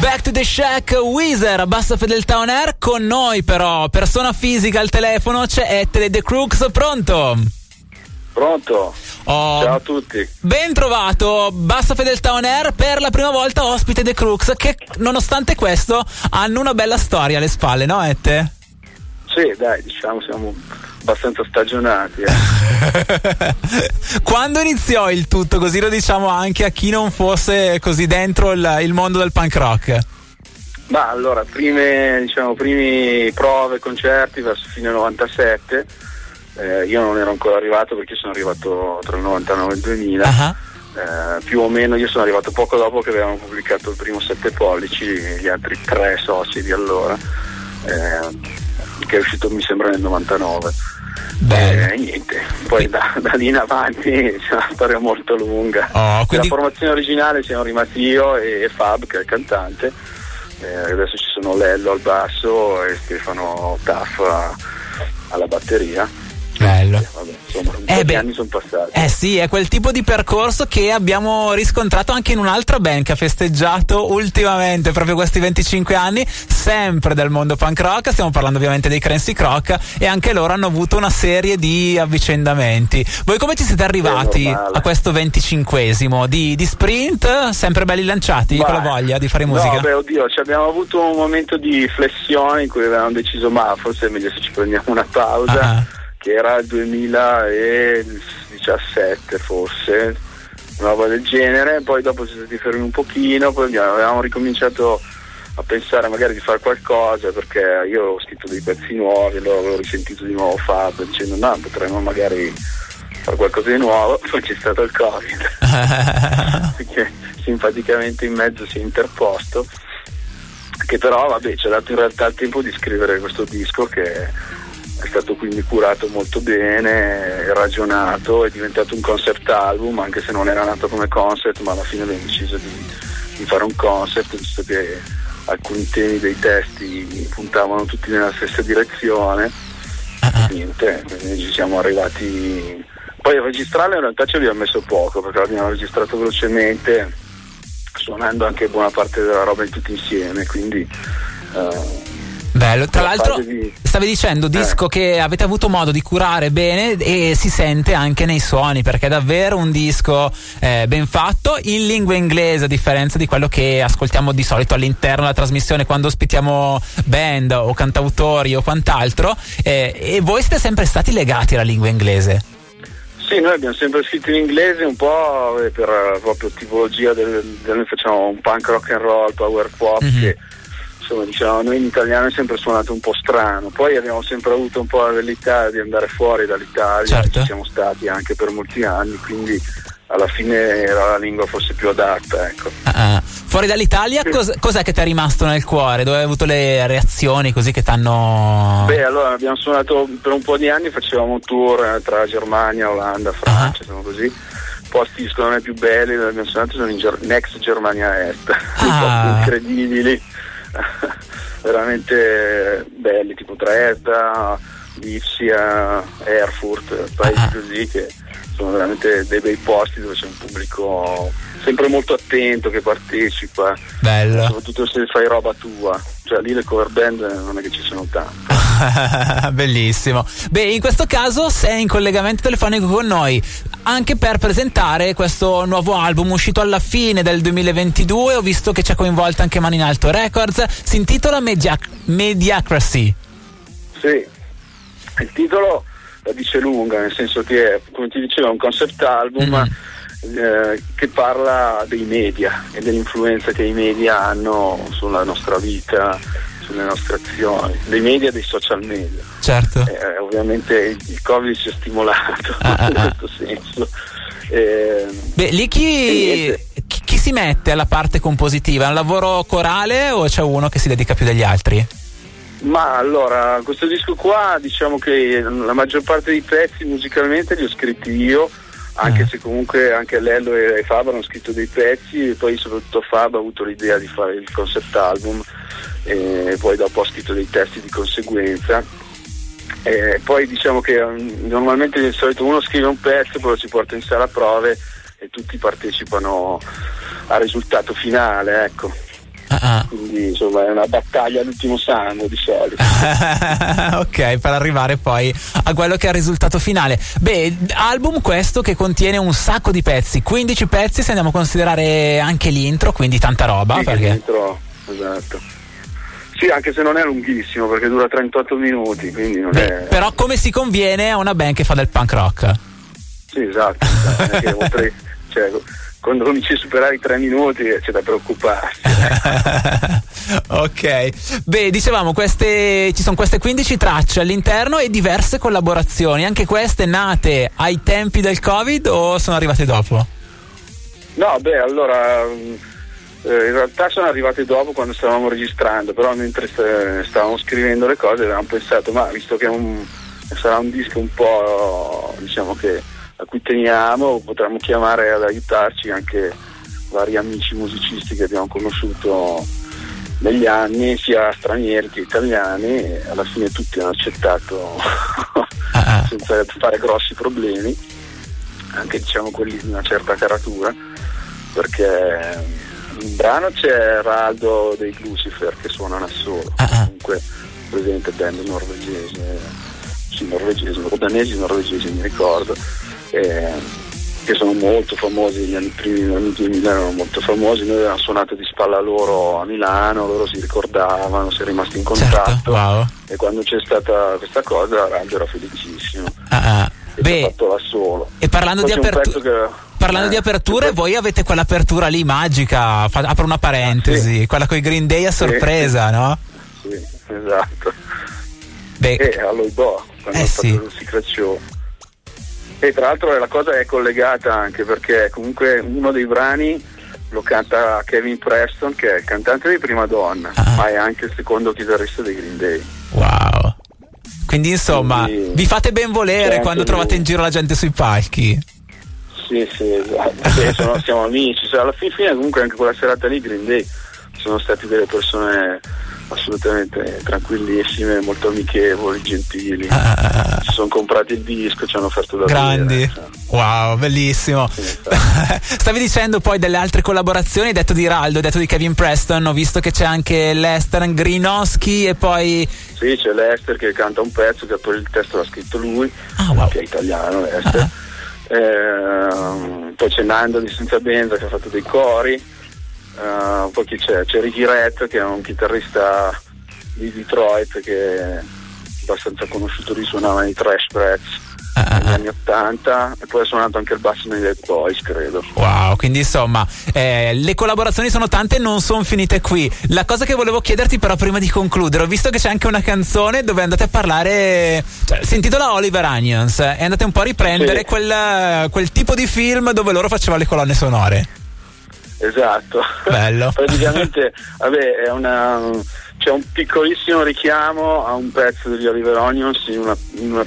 Back to the Shack, Weezer, Basta Fedeltà On Air. Con noi però, persona fisica al telefono, c'è The Crooks. Pronto? Pronto? Oh, ciao a tutti. Ben trovato. Basta Fedeltà On Air, per la prima volta ospite The Crooks, che nonostante questo hanno una bella storia alle spalle, no Ette? Sì, dai, diciamo siamo abbastanza stagionati. Quando iniziò il tutto? Così lo diciamo anche a chi non fosse così dentro il mondo del punk rock. Ma allora, primi prove, concerti verso fine 97. Io non ero ancora arrivato perché sono arrivato tra il 99 e il 2000. Uh-huh. Più o meno io sono arrivato poco dopo che avevamo pubblicato il primo 7 pollici, gli altri 3 soci di allora, che è uscito mi sembra nel 99. Beh, niente, poi da lì in avanti c'è una storia molto lunga. Oh, quindi... La formazione originale siamo rimasti io e Fab, che è il cantante, adesso ci sono Lello al basso e Stefano Taffa alla batteria. Bello. Vabbè, insomma, un po' di anni sono passati. Eh sì, è quel tipo di percorso che abbiamo riscontrato anche in un'altra band che ha festeggiato ultimamente proprio questi 25 anni, sempre del mondo punk rock. Stiamo parlando ovviamente dei Crancy Croc, e anche loro hanno avuto una serie di avvicendamenti. Voi come ci siete arrivati a questo 25esimo? Di sprint? Sempre belli lanciati? Con la voglia di fare musica? No, beh, oddio, abbiamo avuto un momento di flessione in cui avevamo deciso, ma forse è meglio se ci prendiamo una pausa. Uh-huh. Che era il 2017 forse, una roba del genere. Poi dopo siamo stati fermi un pochino, poi avevamo ricominciato a pensare magari di fare qualcosa, perché io ho scritto dei pezzi nuovi, allora avevo risentito di nuovo Fab dicendo no, potremmo magari fare qualcosa di nuovo. Poi c'è stato il Covid che simpaticamente in mezzo si è interposto, che però vabbè ci ha dato in realtà il tempo di scrivere questo disco, che è stato quindi curato molto bene, ragionato, è diventato un concept album, anche se non era nato come concept, ma alla fine abbiamo deciso di fare un concept, visto che alcuni temi dei testi puntavano tutti nella stessa direzione. Niente, quindi ci siamo arrivati. Poi a registrarlo in realtà ci abbiamo messo poco, perché l'abbiamo registrato velocemente, suonando anche buona parte della roba in tutti insieme, quindi... Bello, tra l'altro stavi dicendo disco che avete avuto modo di curare bene, e si sente anche nei suoni, perché è davvero un disco ben fatto, in lingua inglese, a differenza di quello che ascoltiamo di solito all'interno della trasmissione quando ospitiamo band o cantautori o quant'altro. E voi siete sempre stati legati alla lingua inglese? Sì, noi abbiamo sempre scritto in inglese, un po' per proprio tipologia noi facciamo un punk rock and roll, power pop. Mm-hmm. Che diciamo, noi in italiano è sempre suonato un po' strano, poi abbiamo sempre avuto un po' la velleità di andare fuori dall'Italia. Certo. Ci siamo stati anche per molti anni, quindi alla fine era la lingua forse più adatta, ecco. Fuori dall'Italia, sì. Cos'è che ti è rimasto nel cuore? Dove hai avuto le reazioni così che t'hanno... Beh, allora abbiamo suonato per un po' di anni, facevamo un tour tra Germania, Olanda, Francia, sono così. Posti secondo me più belli dove abbiamo suonato sono in ex Germania Est. Posti incredibili. Veramente belli, tipo Dresda, Lipsia, Erfurt, paesi così, che sono veramente dei bei posti dove c'è un pubblico sempre molto attento che partecipa. Bello. Soprattutto se fai roba tua, cioè lì le cover band non è che ci sono tante. Bellissimo. Beh, in questo caso sei in collegamento telefonico con noi anche per presentare questo nuovo album uscito alla fine del 2022. Ho visto che c'è coinvolta anche Man in Alto Records, si intitola Mediacracy. Sì, il titolo la dice lunga, nel senso che è, come ti dicevo, un concept album. Mm-hmm. Che parla dei media e dell'influenza che i media hanno sulla nostra vita, sulle nostre azioni, dei media, dei social media. Certo. Ovviamente il Covid ci ha stimolato in questo senso. Beh, lì chi si mette alla parte compositiva? È un lavoro corale o c'è uno che si dedica più degli altri? Ma allora, questo disco qua, diciamo che la maggior parte dei pezzi musicalmente li ho scritti io, anche se comunque anche Lello e Fab hanno scritto dei pezzi, e poi soprattutto Fab ha avuto l'idea di fare il concept album, e poi dopo ha scritto dei testi di conseguenza. E poi diciamo che normalmente di solito uno scrive un pezzo, poi lo si porta in sala prove e tutti partecipano al risultato finale, ecco. Quindi insomma è una battaglia all'ultimo sangue di solito. Ok, per arrivare poi a quello che è il risultato finale. Beh, album questo che contiene un sacco di pezzi, 15 pezzi se andiamo a considerare anche l'intro, quindi tanta roba. Sì, perché l'intro, esatto. Sì, anche se non è lunghissimo perché dura 38 minuti, quindi non è... Però come si conviene a una band che fa del punk rock? Sì, esatto. Perché oltre, cioè, quando cominci a superare i 3 minuti c'è da preoccuparsi. Ok, beh, dicevamo queste, ci sono queste 15 tracce all'interno e diverse collaborazioni, anche queste nate ai tempi del Covid o sono arrivate dopo? No, beh, allora... in realtà sono arrivate dopo quando stavamo registrando, però mentre stavamo scrivendo le cose avevamo pensato, ma visto che sarà un disco un po', diciamo, che a cui teniamo, potremmo chiamare ad aiutarci anche vari amici musicisti che abbiamo conosciuto negli anni, sia stranieri che italiani, e alla fine tutti hanno accettato senza fare grossi problemi, anche diciamo quelli di una certa caratura, perché in brano c'è Raldo dei Lucifer che suona da solo, comunque presente band norvegese, sì, norvegese, danesi norvegesi mi ricordo, che sono molto famosi, negli anni primi, negli anni 2000 erano molto famosi, noi avevamo suonato di spalla loro a Milano, loro si ricordavano, si è rimasti in contatto, certo, wow. E quando c'è stata questa cosa Raldo era felicissimo. Beh, fatto da solo. E parlando di apertura, parlando di aperture, voi avete quell'apertura lì magica, apro una parentesi, sì, quella con i Green Day a sorpresa, sì, no? Sì, esatto. Beh, all'Oibò, quando ho fatto il Secret Show. E tra l'altro la cosa è collegata anche perché comunque uno dei brani lo canta Kevin Preston, che è il cantante di Prima Donna, ma è anche il secondo chitarrista dei Green Day. Wow. Quindi insomma, quindi, vi fate ben volere quando trovate in giro la gente sui palchi. Sì, sì, esatto. Sì, siamo amici, cioè, alla fine comunque anche quella serata lì Green Day sono stati delle persone assolutamente tranquillissime, molto amichevoli, gentili, si sono comprati il disco, ci hanno offerto da grandi, cioè. Wow, bellissimo, sì, stavi dicendo poi delle altre collaborazioni, hai detto di Raldo, hai detto di Kevin Preston, ho visto che c'è anche Lester Grinowski e poi sì, c'è Lester che canta un pezzo che poi il testo l'ha scritto lui, wow, che è italiano Lester. Poi c'è Nando di Senza Benza che ha fatto dei cori, poi c'è Ricky Red che è un chitarrista di Detroit che è abbastanza conosciuto, risuonava nei Trash Press negli anni 80 e poi ha suonato anche il basso nei Boys, credo. Wow, quindi insomma le collaborazioni sono tante e non sono finite qui. La cosa che volevo chiederti però prima di concludere, ho visto che c'è anche una canzone dove andate a parlare, cioè, si intitola Oliver Onions e andate un po' a riprendere quel tipo di film dove loro facevano le colonne sonore. Esatto, bello. Praticamente vabbè, c'è un piccolissimo richiamo a un pezzo degli Oliver Onions in una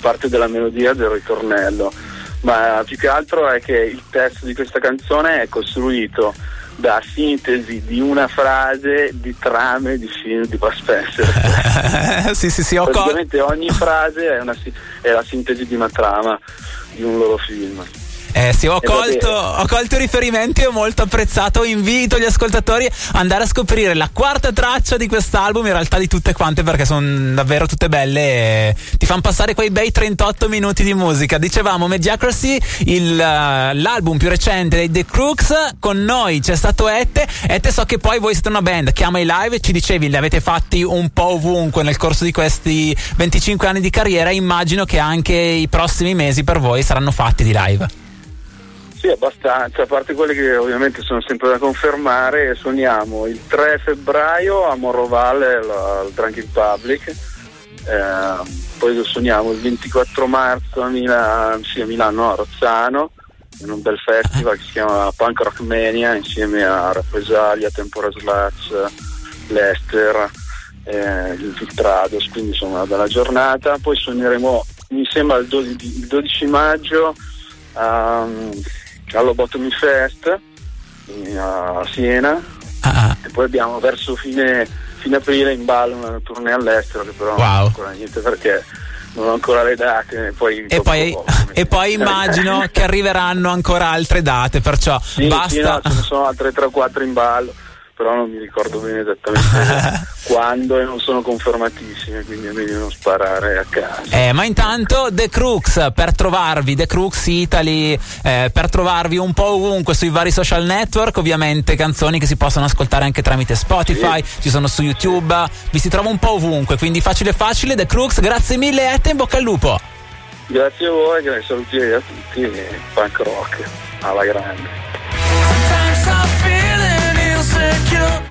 parte della melodia del ritornello, ma più che altro è che il testo di questa canzone è costruito da sintesi di una frase di trame di film di Bud Spencer. sì, praticamente ogni frase è la sintesi di una trama di un loro film. Sì, ho colto i riferimenti e ho molto apprezzato. Invito gli ascoltatori ad andare a scoprire la quarta traccia di quest'album, in realtà di tutte quante, perché sono davvero tutte belle e ti fanno passare quei bei 38 minuti di musica. Dicevamo Mediacracy, l'album più recente dei The Crooks. Con noi c'è stato Ette, so che poi voi siete una band che ama i live, ci dicevi, li avete fatti un po' ovunque nel corso di questi 25 anni di carriera, immagino che anche i prossimi mesi per voi saranno fatti di live. Sì, abbastanza, a parte quelle che ovviamente sono sempre da confermare. Suoniamo il 3 febbraio a Monrovalle al Drunk in Public, poi suoniamo il 24 marzo a Milano, a Rozzano, in un bel festival che si chiama Punk Rock Mania, insieme a Rappresaglia, Tempora Slax, Lester, Infiltrados, quindi insomma una bella giornata. Poi suoneremo, mi sembra, il 12 maggio allo Bottom Fest a Siena, e poi abbiamo verso fine aprile in ballo una tournée all'estero che però non ho ancora niente perché non ho ancora le date, poi immagino che arriveranno ancora altre date, perciò sì, basta. Sì, no, ce ne sono altre 3 o 4 in ballo. però non mi ricordo bene esattamente quando e non sono confermatissime, quindi è meglio non sparare a caso. Ma intanto The Crooks, per trovarvi, The Crooks Italy, per trovarvi un po' ovunque sui vari social network, ovviamente canzoni che si possono ascoltare anche tramite Spotify, sì, ci sono su YouTube, vi si trova un po' ovunque, quindi facile facile. The Crooks, grazie mille Etta, in bocca al lupo. Grazie a voi, saluti a tutti e punk rock alla grande.